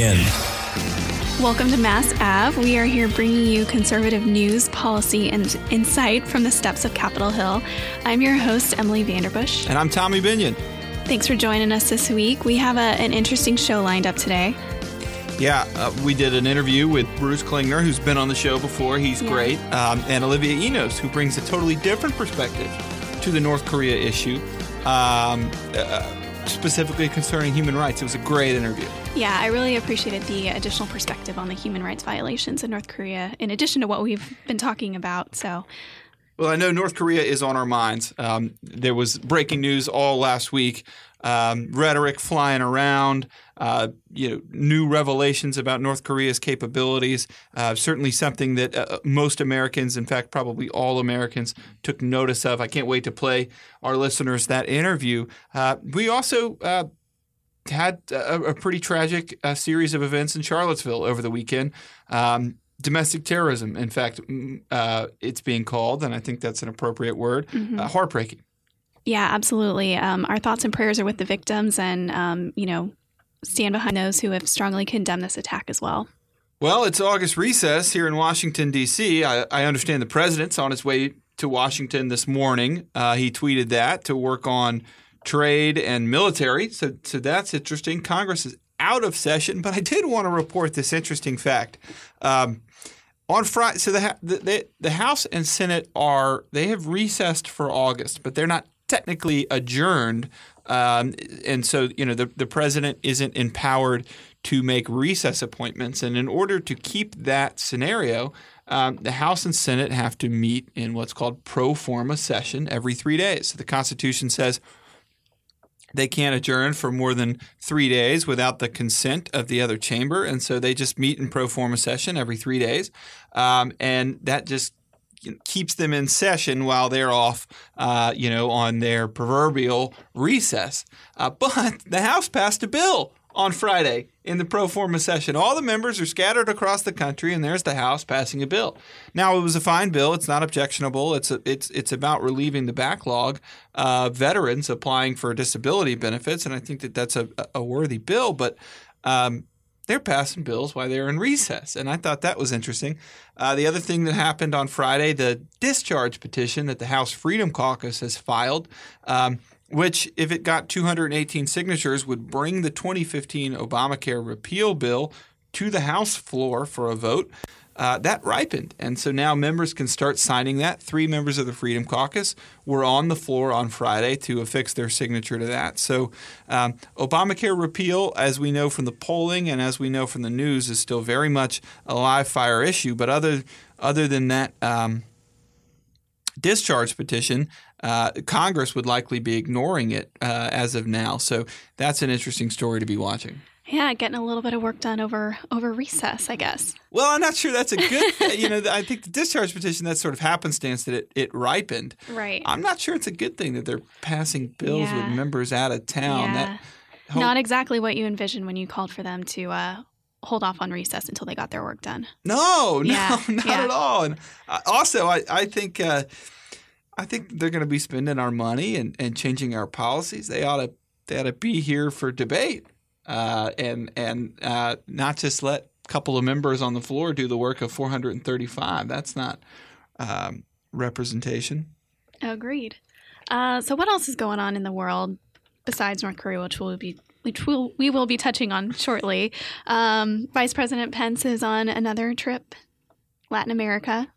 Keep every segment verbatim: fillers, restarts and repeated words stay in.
begin. Welcome to Mass Ave. We are here bringing you conservative news, policy, and insight from the steps of Capitol Hill. I'm your host, Emily Vanderbush. And I'm Tommy Binion. Thanks for joining us this week. We have a, an interesting show lined up today. Yeah, uh, we did an interview with Bruce Klingner, who's been on the show before. He's yeah. great. Um, and Olivia Enos, who brings a totally different perspective to the North Korea issue, um, uh, specifically concerning human rights. It was a great interview. Yeah, I really appreciated the additional perspective on the human rights violations in North Korea, in addition to what we've been talking about. So, well, I know North Korea is on our minds. Um, there was breaking news all last week, um, rhetoric flying around, uh, you know, new revelations about North Korea's capabilities, uh, certainly something that uh, most Americans, in fact, probably all Americans, took notice of. I can't wait to play our listeners that interview. Uh, we also uh, – had a, a pretty tragic uh, series of events in Charlottesville over the weekend. Um, domestic terrorism, in fact, uh, it's being called, and I think that's an appropriate word. Mm-hmm. Uh, heartbreaking. Yeah, absolutely. Um, our thoughts and prayers are with the victims and, um, you know, stand behind those who have strongly condemned this attack as well. Well, it's August recess here in Washington, D C. I, I understand the president's on his way to Washington this morning. Uh, he tweeted that to work on trade and military. So, so that's interesting. Congress is out of session, but I did want to report this interesting fact. Um, on Friday, so the, the the House and Senate are they have recessed for August, but they're not technically adjourned. Um, and so, you know, the, the president isn't empowered to make recess appointments. And in order to keep that scenario, um, the House and Senate have to meet in what's called pro forma session every three days. So the Constitution says they can't adjourn for more than three days without the consent of the other chamber, and so they just meet in pro forma session every three days, um, and that just keeps them in session while they're off, uh, you know, on their proverbial recess. Uh, but the House passed a bill on Friday in the pro forma session. All the members are scattered across the country, and there's the House passing a bill. Now, it was a fine bill. It's not objectionable. It's a, it's it's about relieving the backlog of uh, veterans applying for disability benefits, and I think that that's a, a worthy bill. But um, they're passing bills while they're in recess, and I thought that was interesting. Uh, the other thing that happened on Friday, the discharge petition that the House Freedom Caucus has filed, um, which, if it got two hundred eighteen signatures, would bring the twenty fifteen Obamacare repeal bill to the House floor for a vote. Uh, that ripened. And so now members can start signing that. Three members of the Freedom Caucus were on the floor on Friday to affix their signature to that. So um, Obamacare repeal, as we know from the polling and as we know from the news, is still very much a live fire issue. But other, other than that um, discharge petition, Uh, Congress would likely be ignoring it uh, as of now. So that's an interesting story to be watching. Yeah, getting a little bit of work done over over recess, I guess. Well, I'm not sure that's a good thing. You know, I think the discharge petition, that's sort of happenstance that it, it ripened. Right. I'm not sure it's a good thing that they're passing bills yeah. with members out of town. Yeah. That whole... Not exactly what you envisioned when you called for them to uh, hold off on recess until they got their work done. No, yeah. no, not yeah. at all. And also, I, I think uh, – I think they're going to be spending our money and, and changing our policies. They ought to they ought to be here for debate uh, and and uh, not just let a couple of members on the floor do the work of four hundred thirty-five. That's not um, representation. Agreed. Uh, so what else is going on in the world besides North Korea, which will be which we'll, we will be touching on shortly? Um, Vice President Pence is on another trip, Latin America.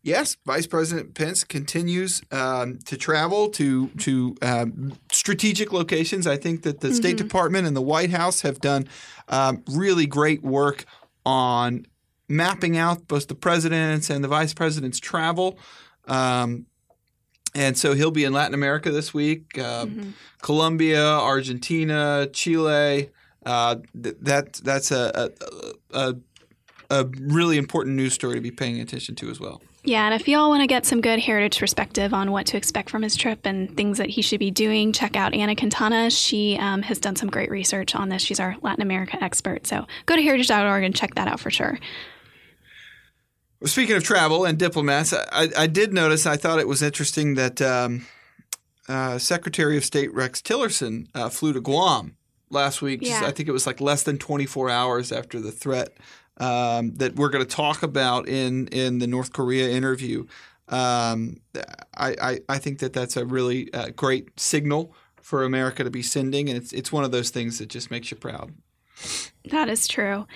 Yes, Vice President Pence continues um, to travel to to um, strategic locations. I think that the mm-hmm. State Department and the White House have done um, really great work on mapping out both the president's and the vice president's travel. Um, and so he'll be in Latin America this week, uh, mm-hmm. Colombia, Argentina, Chile. Uh, th- that that's a a, a a really important news story to be paying attention to as well. Yeah, and if y'all want to get some good heritage perspective on what to expect from his trip and things that he should be doing, check out Anna Quintana. She um, has done some great research on this. She's our Latin America expert. So go to heritage dot org and check that out for sure. Well, speaking of travel and diplomats, I, I, I did notice, I thought it was interesting that um, uh, Secretary of State Rex Tillerson uh, flew to Guam last week. Yeah. Just, I think it was like less than twenty-four hours after the threat um, that we're going to talk about in, in the North Korea interview. Um, I, I, I think that that's a really uh, great signal for America to be sending. And it's, it's one of those things that just makes you proud. That is true.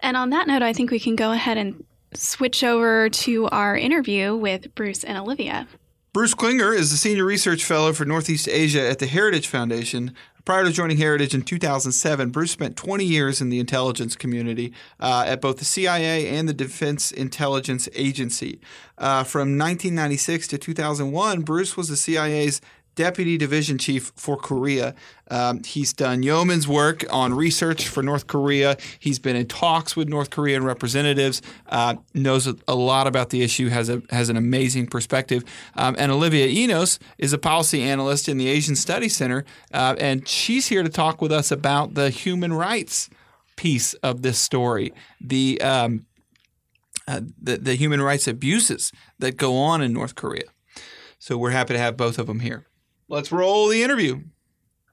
And on that note, I think we can go ahead and switch over to our interview with Bruce and Olivia. Bruce Klingner is the Senior Research Fellow for Northeast Asia at the Heritage Foundation. Prior to joining Heritage in two thousand seven, Bruce spent twenty years in the intelligence community uh, at both the C I A and the Defense Intelligence Agency. Uh, from nineteen ninety-six to two thousand one, Bruce was the C I A's Deputy Division Chief for Korea. Um, he's done yeoman's work on research for North Korea. He's been in talks with North Korean representatives, uh, knows a lot about the issue, has a, has an amazing perspective. Um, and Olivia Enos is a policy analyst in the Asian Studies Center, uh, and she's here to talk with us about the human rights piece of this story, the, um, uh, the, the human rights abuses that go on in North Korea. So we're happy to have both of them here. Let's roll the interview.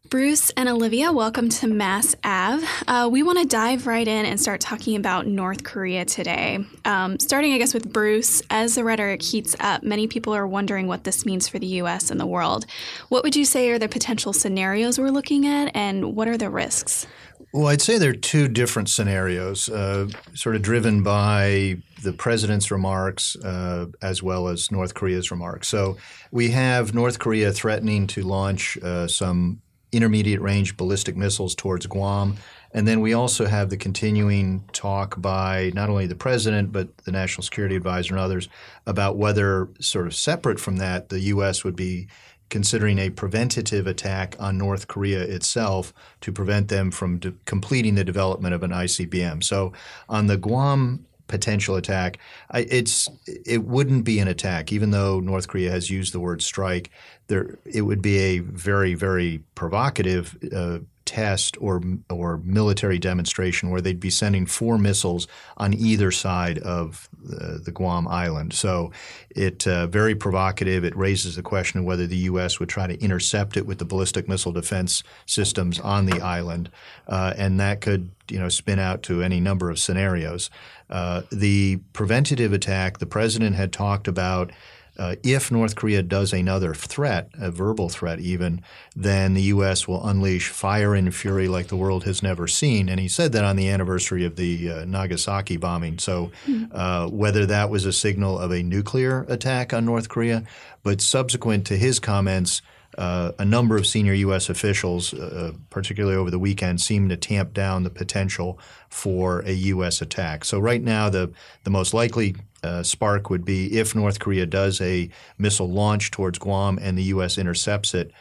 Bruce and Olivia, welcome to Mass Ave. Uh, we want to dive right in and start talking about North Korea today. Um, starting, I guess, with Bruce, as the rhetoric heats up, many people are wondering what this means for the U S and the world. What would you say are the potential scenarios we're looking at, and what are the risks? Well, I'd say there are two different scenarios, uh, sort of driven by the president's remarks uh, as well as North Korea's remarks. So we have North Korea threatening to launch uh, some intermediate-range ballistic missiles towards Guam. And then we also have the continuing talk by not only the president but the National Security Advisor and others about whether, sort of separate from that, the U S would be considering a preventative attack on North Korea itself to prevent them from de- completing the development of an I C B M. So on the Guam potential attack, I, it's it wouldn't be an attack, even though North Korea has used the word strike. There, it would be a very, very provocative uh, test or or military demonstration where they'd be sending four missiles on either side of the, the Guam island. So it uh, very provocative. It raises the question of whether the U S would try to intercept it with the ballistic missile defense systems on the island, uh, and that could you know spin out to any number of scenarios. Uh, the preventative attack, the president had talked about. Uh, if North Korea does another threat, a verbal threat even, then the U S will unleash fire and fury like the world has never seen. And he said that on the anniversary of the uh, Nagasaki bombing. So uh, whether that was a signal of a nuclear attack on North Korea, but subsequent to his comments, Uh, a number of senior U S officials, uh, particularly over the weekend, seem to tamp down the potential for a U S attack. So right now the, the most likely uh, spark would be if North Korea does a missile launch towards Guam and the U S intercepts it,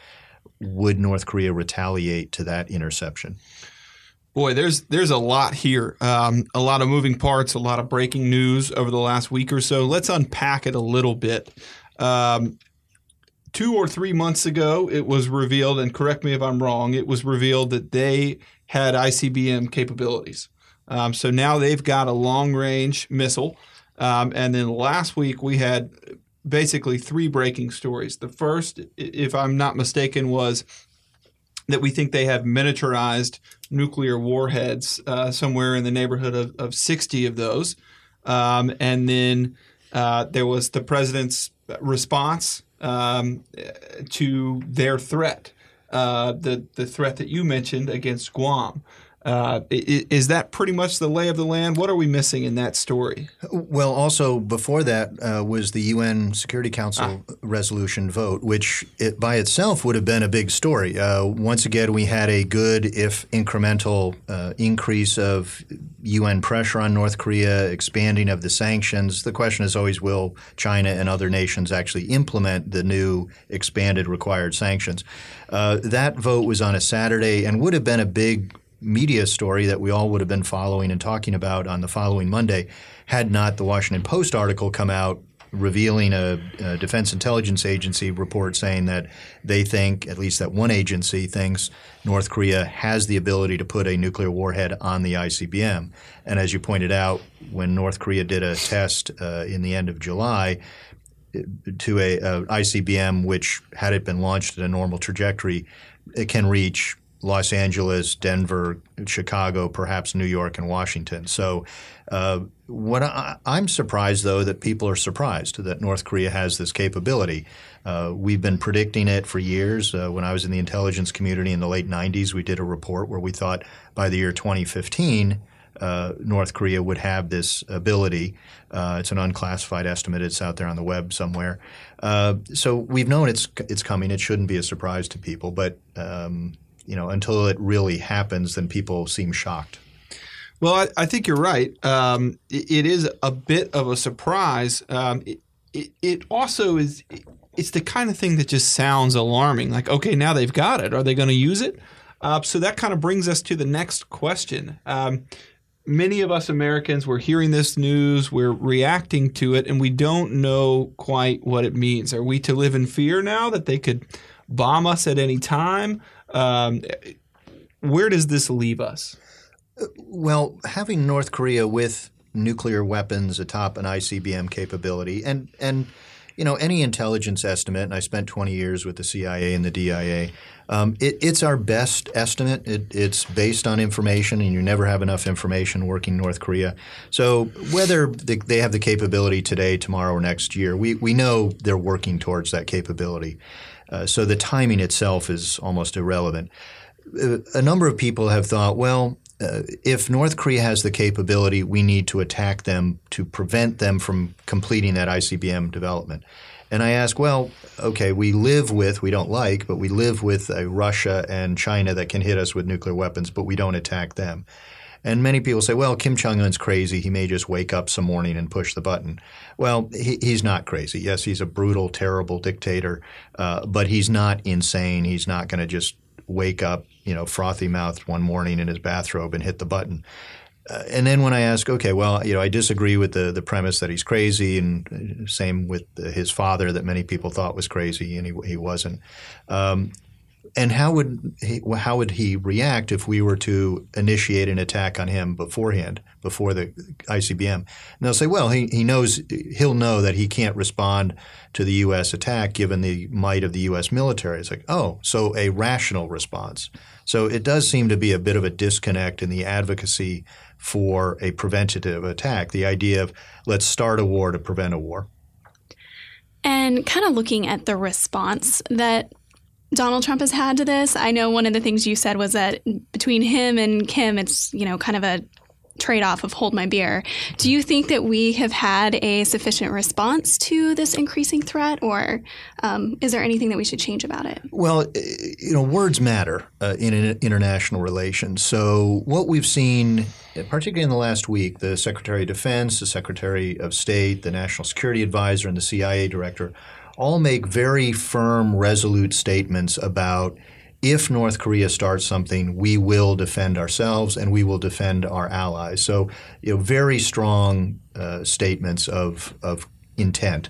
would North Korea retaliate to that interception? Boy, there's there's a lot here, um, a lot of moving parts, a lot of breaking news over the last week or so. Let's unpack it a little bit. Um Two or three months ago, it was revealed, and correct me if I'm wrong, it was revealed that they had I C B M capabilities. Um, so now they've got a long-range missile. Um, and then last week we had basically three breaking stories. The first, if I'm not mistaken, was that we think they have miniaturized nuclear warheads uh, somewhere in the neighborhood of, of sixty of those. Um, and then uh, there was the president's response Um, to their threat, uh, the the threat that you mentioned against Guam. Uh, is that pretty much the lay of the land? What are we missing in that story? Well, also before that uh, was the U N Security Council ah. resolution vote, which it by itself would have been a big story. Uh, once again, we had a good, if incremental, uh, increase of U N pressure on North Korea, expanding of the sanctions. The question is always, will China and other nations actually implement the new expanded required sanctions? Uh, that vote was on a Saturday and would have been a big media story that we all would have been following and talking about on the following Monday had not the Washington Post article come out revealing a, a Defense Intelligence Agency report saying that they think, at least that one agency thinks, North Korea has the ability to put a nuclear warhead on the I C B M. And as you pointed out, when North Korea did a test uh, in the end of July to a, a I C B M, which had it been launched at a normal trajectory, it can reach Los Angeles, Denver, Chicago, perhaps New York and Washington. So uh, what I, I'm surprised, though, that people are surprised that North Korea has this capability. Uh, we've been predicting it for years. Uh, when I was in the intelligence community in the late nineties, we did a report where we thought by the year twenty fifteen – Uh, North Korea would have this ability. Uh, it's an unclassified estimate. It's out there on the web somewhere. Uh, so we've known it's it's coming. It shouldn't be a surprise to people. But um, you know, until it really happens, then people seem shocked. Well, I, I think you're right. Um, it, it is a bit of a surprise. Um, it, it, it also is. It's the kind of thing that just sounds alarming. Like, okay, now they've got it. Are they going to use it? Uh, so that kind of brings us to the next question. Um, Many of us Americans, we're hearing this news, we're reacting to it, and we don't know quite what it means. Are we to live in fear now that they could bomb us at any time? Um, where does this leave us? Well, having North Korea with nuclear weapons atop an I C B M capability and and you know, any intelligence estimate, and I spent twenty years with the C I A and the D I A, um, it, it's our best estimate. It, it's based on information, and you never have enough information working North Korea. So whether they, they have the capability today, tomorrow, or next year, we, we know they're working towards that capability. Uh, so the timing itself is almost irrelevant. A number of people have thought, well, Uh, if North Korea has the capability, we need to attack them to prevent them from completing that I C B M development. And I ask, well, okay, we live with, we don't like, but we live with uh, Russia and China that can hit us with nuclear weapons, but we don't attack them. And many people say, well, Kim Jong-un's crazy. He may just wake up some morning and push the button. Well, he, he's not crazy. Yes, he's a brutal, terrible dictator, uh, but he's not insane. He's not going to just wake up, you know, frothy-mouthed one morning in his bathrobe and hit the button. Uh, and then when I ask, okay, well, you know, I disagree with the, the premise that he's crazy, and same with his father that many people thought was crazy, and he he wasn't. Um, and how would he, how would he react if we were to initiate an attack on him beforehand, before the I C B M? And they'll say, well, he, he knows he'll know that he can't respond to the U S attack given the might of the U S military. It's like, oh, so a rational response. So it does seem to be a bit of a disconnect in the advocacy for a preventative attack, the idea of let's start a war to prevent a war. And kind of looking at the response that Donald Trump has had to this. I know one of the things you said was that between him and Kim, it's, you know, kind of a trade-off of hold my beer. Do you think that we have had a sufficient response to this increasing threat, or um, is there anything that we should change about it? Well, you know, words matter uh, in international relations. So what we've seen, particularly in the last week, the Secretary of Defense, the Secretary of State, the National Security Advisor, and the C I A Director all make very firm, resolute statements about if North Korea starts something, we will defend ourselves and we will defend our allies. So, you know, very strong uh, statements of of intent,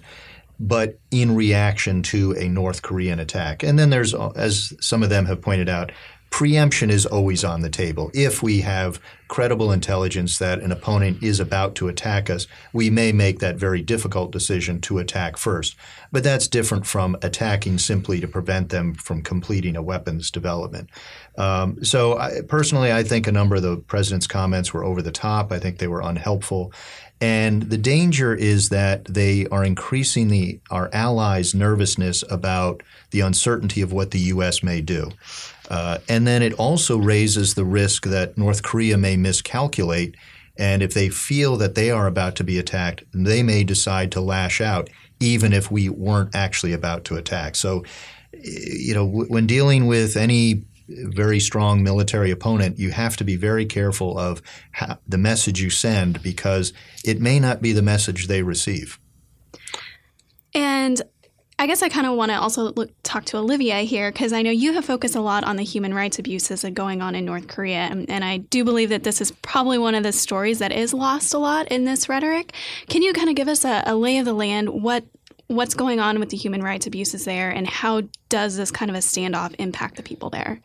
but in reaction to a North Korean attack. And then there's, as some of them have pointed out, preemption is always on the table. If we have credible intelligence that an opponent is about to attack us, we may make that very difficult decision to attack first. But that's different from attacking simply to prevent them from completing a weapons development. Um, so I, personally, I think a number of the president's comments were over the top. I think they were unhelpful. And the danger is that they are increasing the, our allies' nervousness about the uncertainty of what the U S may do. Uh, and then it also raises the risk that North Korea may miscalculate, and if they feel that they are about to be attacked, they may decide to lash out even if we weren't actually about to attack. So, you know, w- when dealing with any very strong military opponent, you have to be very careful of how, the message you send, because it may not be the message they receive. And I guess I kind of want to also look, talk to Olivia here, because I know you have focused a lot on the human rights abuses that are going on in North Korea, and, and I do believe that this is probably one of the stories that is lost a lot in this rhetoric. Can you kind of give us a, a lay of the land, what what's going on with the human rights abuses there, and how does this kind of a standoff impact the people there?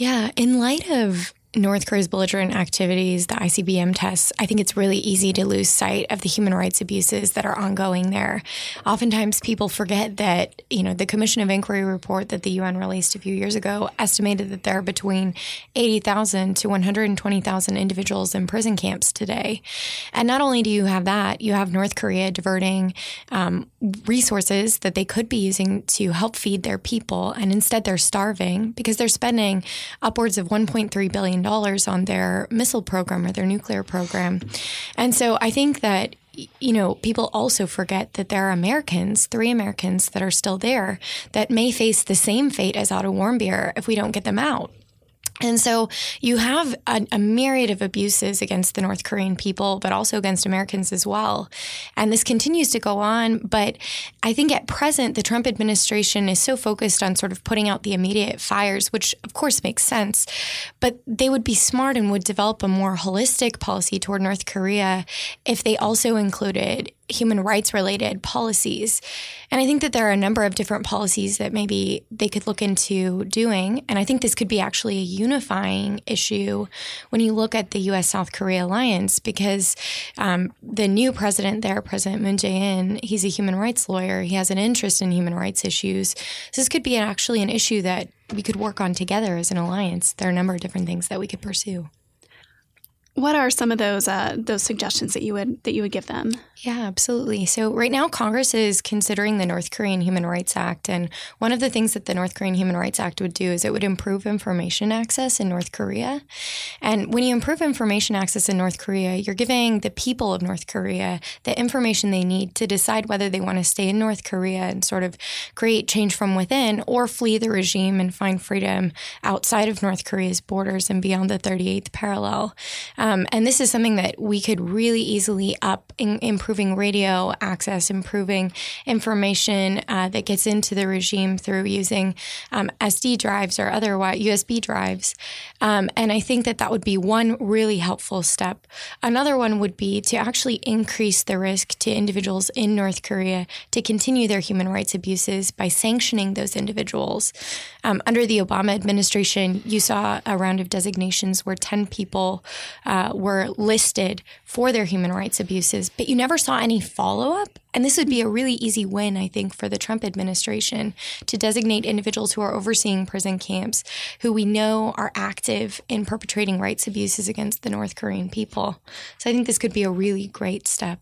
Yeah, in light of North Korea's belligerent activities, the I C B M tests, I think it's really easy to lose sight of the human rights abuses that are ongoing there. Oftentimes people forget that, you know, the Commission of Inquiry report that the U N released a few years ago estimated that there are between eighty thousand to one hundred twenty thousand individuals in prison camps today. And not only do you have that, you have North Korea diverting um, resources that they could be using to help feed their people, and instead they're starving because they're spending upwards of one point three billion dollars dollars on their missile program or their nuclear program. And so I think that, you know, people also forget that there are Americans, three Americans that are still there that may face the same fate as Otto Warmbier if we don't get them out. And so you have a, a myriad of abuses against the North Korean people, but also against Americans as well. And this continues to go on. But I think at present, the Trump administration is so focused on sort of putting out the immediate fires, which of course makes sense. But they would be smart and would develop a more holistic policy toward North Korea if they also included human rights related policies. And I think that there are a number of different policies that maybe they could look into doing. And I think this could be actually a unifying issue when you look at the U S-South Korea alliance, because um, the new president there, President Moon Jae-in, he's a human rights lawyer. He has an interest in human rights issues. So this could be actually an issue that we could work on together as an alliance. There are a number of different things that we could pursue. What are some of those uh, those suggestions that you would that you would give them? Yeah, absolutely. So right now, Congress is considering the North Korean Human Rights Act. And one of the things that the North Korean Human Rights Act would do is it would improve information access in North Korea. And when you improve information access in North Korea, you're giving the people of North Korea the information they need to decide whether they want to stay in North Korea and sort of create change from within, or flee the regime and find freedom outside of North Korea's borders and beyond the thirty-eighth parallel. Um, Um, and this is something that we could really easily up in improving radio access, improving information uh, that gets into the regime through using um, S D drives or otherwise U S B drives. Um, and I think that that would be one really helpful step. Another one would be to actually increase the risk to individuals in North Korea to continue their human rights abuses by sanctioning those individuals. Um, under the Obama administration, you saw a round of designations where ten people um, Uh, were listed for their human rights abuses, but you never saw any follow-up. And this would be a really easy win, I think, for the Trump administration to designate individuals who are overseeing prison camps who we know are active in perpetrating rights abuses against the North Korean people. So I think this could be a really great step.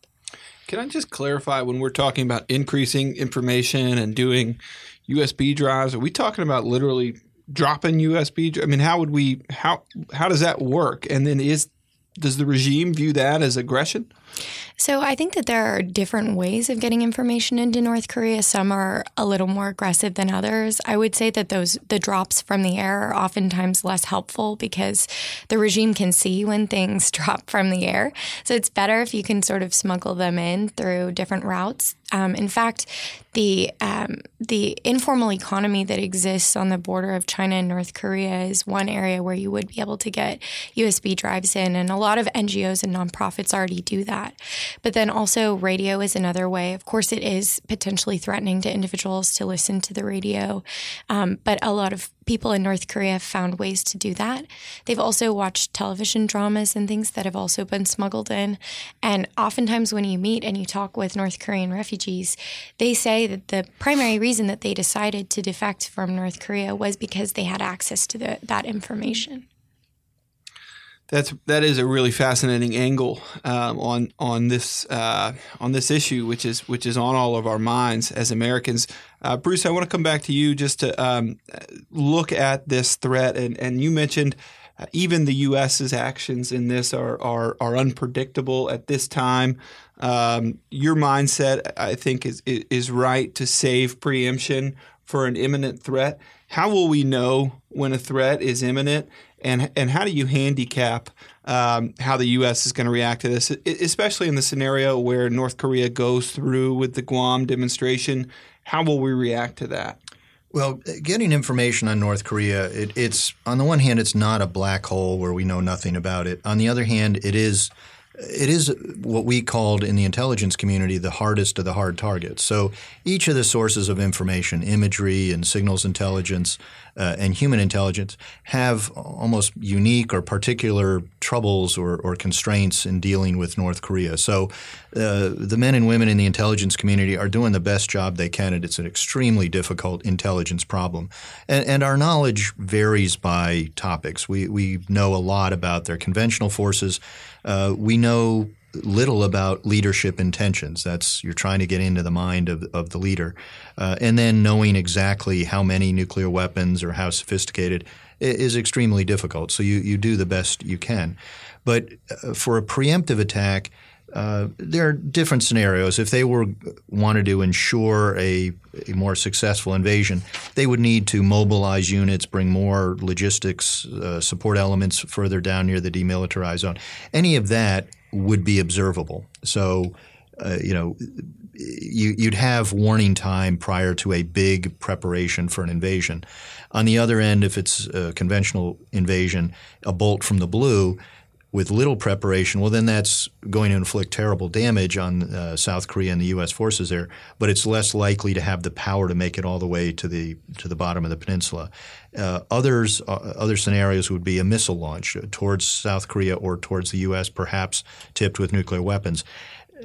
Can I just clarify, when we're talking about increasing information and doing U S B drives, are we talking about literally dropping U S B? I mean, how would we – how how does that work? And then is – does the regime view that as aggression? So I think that there are different ways of getting information into North Korea. Some are a little more aggressive than others. I would say that those the drops from the air are oftentimes less helpful because the regime can see when things drop from the air. So it's better if you can sort of smuggle them in through different routes. Um, in fact, the um, the informal economy that exists on the border of China and North Korea is one area where you would be able to get U S B drives in, and a lot of N G Os and nonprofits already do that. But then also radio is another way. Of course, it is potentially threatening to individuals to listen to the radio, um, but a lot of people in North Korea have found ways to do that. They've also watched television dramas and things that have also been smuggled in. And oftentimes when you meet and you talk with North Korean refugees, they say that the primary reason that they decided to defect from North Korea was because they had access to the, that information. That's that is a really fascinating angle um, on on this uh, on this issue, which is which is on all of our minds as Americans. Uh, Bruce, I want to come back to you just to um, look at this threat, and and you mentioned uh, even the U S's actions in this are are, are unpredictable at this time. Um, your mindset, I think, is is right to save preemption for an imminent threat. How will we know when a threat is imminent? And and how do you handicap um, how the U S is going to react to this, especially in the scenario where North Korea goes through with the Guam demonstration? How will we react to that? Well, getting information on North Korea, it, it's on the one hand, it's not a black hole where we know nothing about it. On the other hand, it is it is what we called in the intelligence community the hardest of the hard targets. So each of the sources of information, imagery and signals intelligence, uh, and human intelligence have almost unique or particular troubles or, or constraints in dealing with North Korea. So uh, the men and women in the intelligence community are doing the best job they can, and it's an extremely difficult intelligence problem. And, and our knowledge varies by topics. We, we know a lot about their conventional forces. Uh, we know little about leadership intentions. That's you're trying to get into the mind of, of the leader. Uh, and then knowing exactly how many nuclear weapons or how sophisticated is extremely difficult. So you, you do the best you can. But for a preemptive attack, uh, there are different scenarios. If they were wanted to ensure a, a more successful invasion, they would need to mobilize units, bring more logistics, uh, support elements further down near the demilitarized zone. Any of that would be observable. So, uh, you know, you, you'd have warning time prior to a big preparation for an invasion. On the other end, if it's a conventional invasion, a bolt from the blue with little preparation, well, then that's going to inflict terrible damage on uh, South Korea and the U S forces there, but it's less likely to have the power to make it all the way to the to the bottom of the peninsula. Uh, others, uh, other scenarios would be a missile launch towards South Korea or towards the U S, perhaps tipped with nuclear weapons.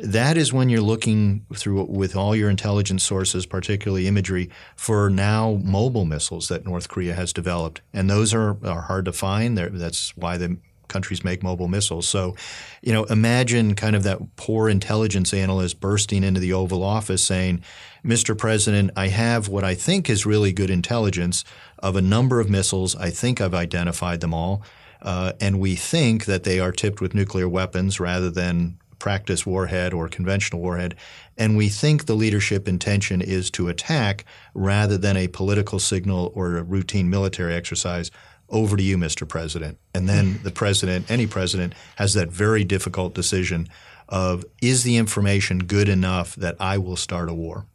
That is when you're looking through with all your intelligence sources, particularly imagery, for now mobile missiles that North Korea has developed, and those are, are hard to find. They're, that's why they countries make mobile missiles. So, you know, imagine kind of that poor intelligence analyst bursting into the Oval Office saying, Mister President, I have what I think is really good intelligence of a number of missiles. I think I've identified them all. Uh, and we think that they are tipped with nuclear weapons rather than practice warhead or conventional warhead. And we think the leadership intention is to attack rather than a political signal or a routine military exercise. Over to you, Mister President. And then the president, any president, has that very difficult decision of, is the information good enough that I will start a war?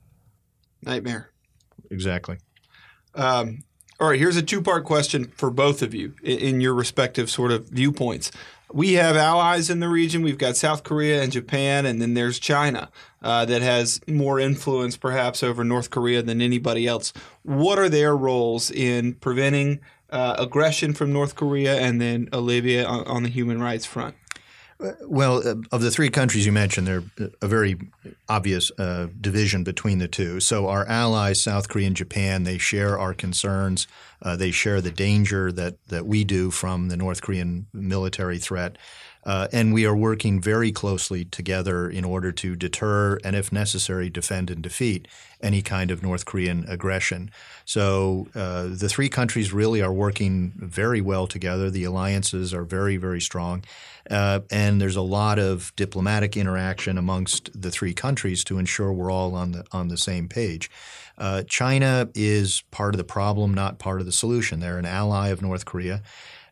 Nightmare. Exactly. Um, all right, here's a two-part question for both of you in, in your respective sort of viewpoints. We have allies in the region. We've got South Korea and Japan, and then there's China uh, that has more influence perhaps over North Korea than anybody else. What are their roles in preventing Uh, aggression from North Korea, and then Olivia on, on the human rights front? Well, uh, of the three countries you mentioned, there's a very obvious uh, division between the two. So our allies, South Korea and Japan, they share our concerns. Uh, they share the danger that, that we do from the North Korean military threat. Uh, and we are working very closely together in order to deter and, if necessary, defend and defeat any kind of North Korean aggression. So uh, the three countries really are working very well together. The alliances are very, very strong. Uh, and there's a lot of diplomatic interaction amongst the three countries to ensure we're all on the on the same page. Uh, China is part of the problem, not part of the solution. They're an ally of North Korea.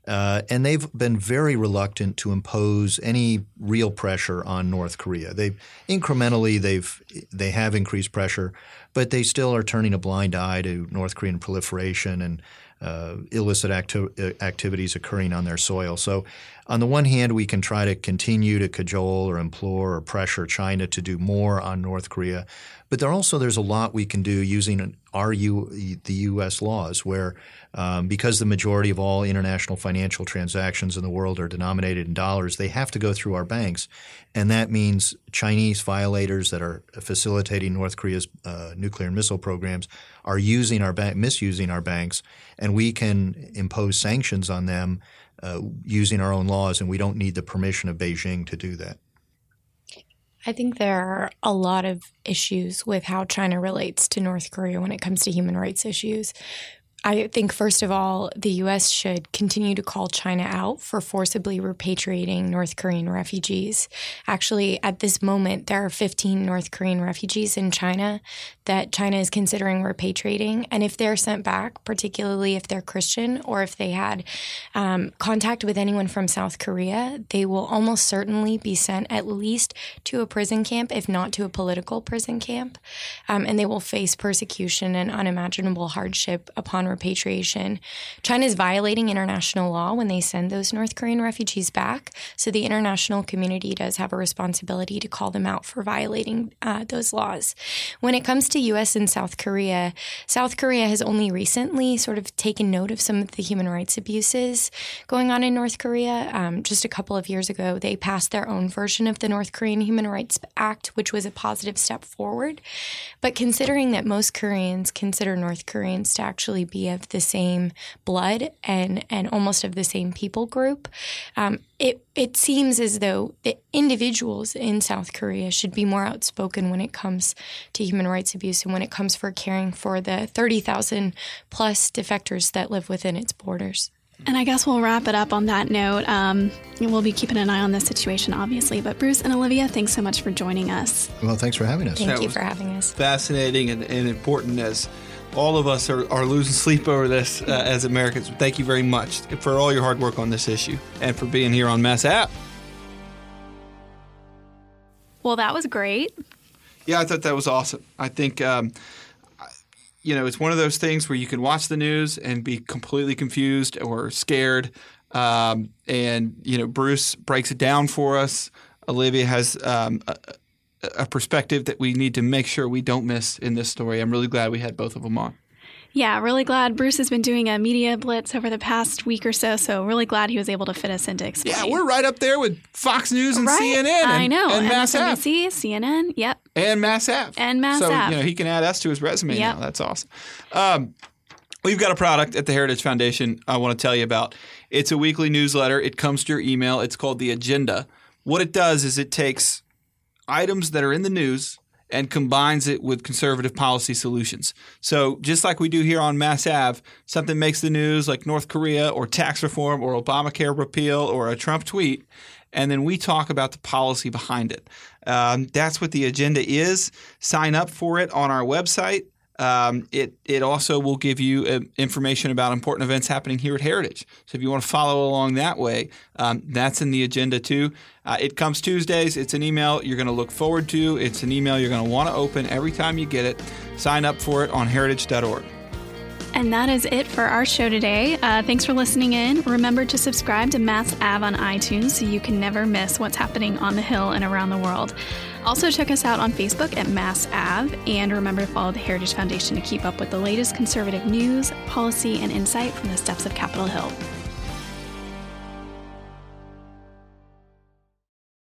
Uh, and they've been very reluctant to impose any real pressure on North Korea. They've incrementally they've they have increased pressure, but they still are turning a blind eye to North Korean proliferation and uh, illicit acti- activities occurring on their soil. So, on the one hand, we can try to continue to cajole or implore or pressure China to do more on North Korea, but there also there's a lot we can do using an our U, the U S laws where um, because the majority of all international financial transactions in the world are denominated in dollars, they have to go through our banks. And that means Chinese violators that are facilitating North Korea's uh, nuclear and missile programs are using our ba- misusing our banks, and we can impose sanctions on them uh, using our own laws, and we don't need the permission of Beijing to do that. I think there are a lot of issues with how China relates to North Korea when it comes to human rights issues. I think, first of all, the U S should continue to call China out for forcibly repatriating North Korean refugees. Actually, at this moment, there are fifteen North Korean refugees in China that China is considering repatriating. And if they're sent back, particularly if they're Christian or if they had um, contact with anyone from South Korea, they will almost certainly be sent at least to a prison camp, if not to a political prison camp. Um, and they will face persecution and unimaginable hardship upon repatriation. China is violating international law when they send those North Korean refugees back. So the international community does have a responsibility to call them out for violating uh, those laws. When it comes to U S and South Korea, South Korea has only recently sort of taken note of some of the human rights abuses going on in North Korea. Um, just a couple of years ago, they passed their own version of the North Korean Human Rights Act, which was a positive step forward. But considering that most Koreans consider North Koreans to actually be of the same blood and, and almost of the same people group, um, it, it seems as though the individuals in South Korea should be more outspoken when it comes to human rights abuse and when it comes for caring for the thirty thousand plus defectors that live within its borders. And I guess we'll wrap it up on that note. Um, we'll be keeping an eye on this situation, obviously. But Bruce and Olivia, thanks so much for joining us. Well, thanks for having us. Thank that you for having us. Fascinating and, and important as all of us are, are losing sleep over this uh, as Americans. Thank you very much for all your hard work on this issue and for being here on Mass App. Well, that was great. Yeah, I thought that was awesome. I think... Um, You know, it's one of those things where you can watch the news and be completely confused or scared. Um, and, you know, Bruce breaks it down for us. Olivia has um, a, a perspective that we need to make sure we don't miss in this story. I'm really glad we had both of them on. Yeah, really glad. Bruce has been doing a media blitz over the past week or so, so really glad he was able to fit us into explain. Yeah, we're right up there with Fox News and right? C N N. And, I know. And M S N B C, C N N, yep. And Mass Ave. And Mass Ave. So, Ave. you know, he can add us to his resume yep. now. That's awesome. Um, we've got a product at the Heritage Foundation I want to tell you about. It's a weekly newsletter. It comes to your email. It's called The Agenda. What it does is it takes items that are in the news and combines it with conservative policy solutions. So just like we do here on Mass Ave, something makes the news like North Korea or tax reform or Obamacare repeal or a Trump tweet, and then we talk about the policy behind it. Um, that's what The Agenda is. Sign up for it on our website. Um, it, it also will give you uh, information about important events happening here at Heritage. So if you want to follow along that way, um, that's in The Agenda too. Uh, it comes Tuesdays. It's an email you're going to look forward to. It's an email you're going to want to open every time you get it. Sign up for it on heritage dot org. And that is it for our show today. Uh, thanks for listening in. Remember to subscribe to Mass Ave on iTunes so you can never miss what's happening on the Hill and around the world. Also, check us out on Facebook at Mass Ave, and remember to follow the Heritage Foundation to keep up with the latest conservative news, policy, and insight from the steps of Capitol Hill.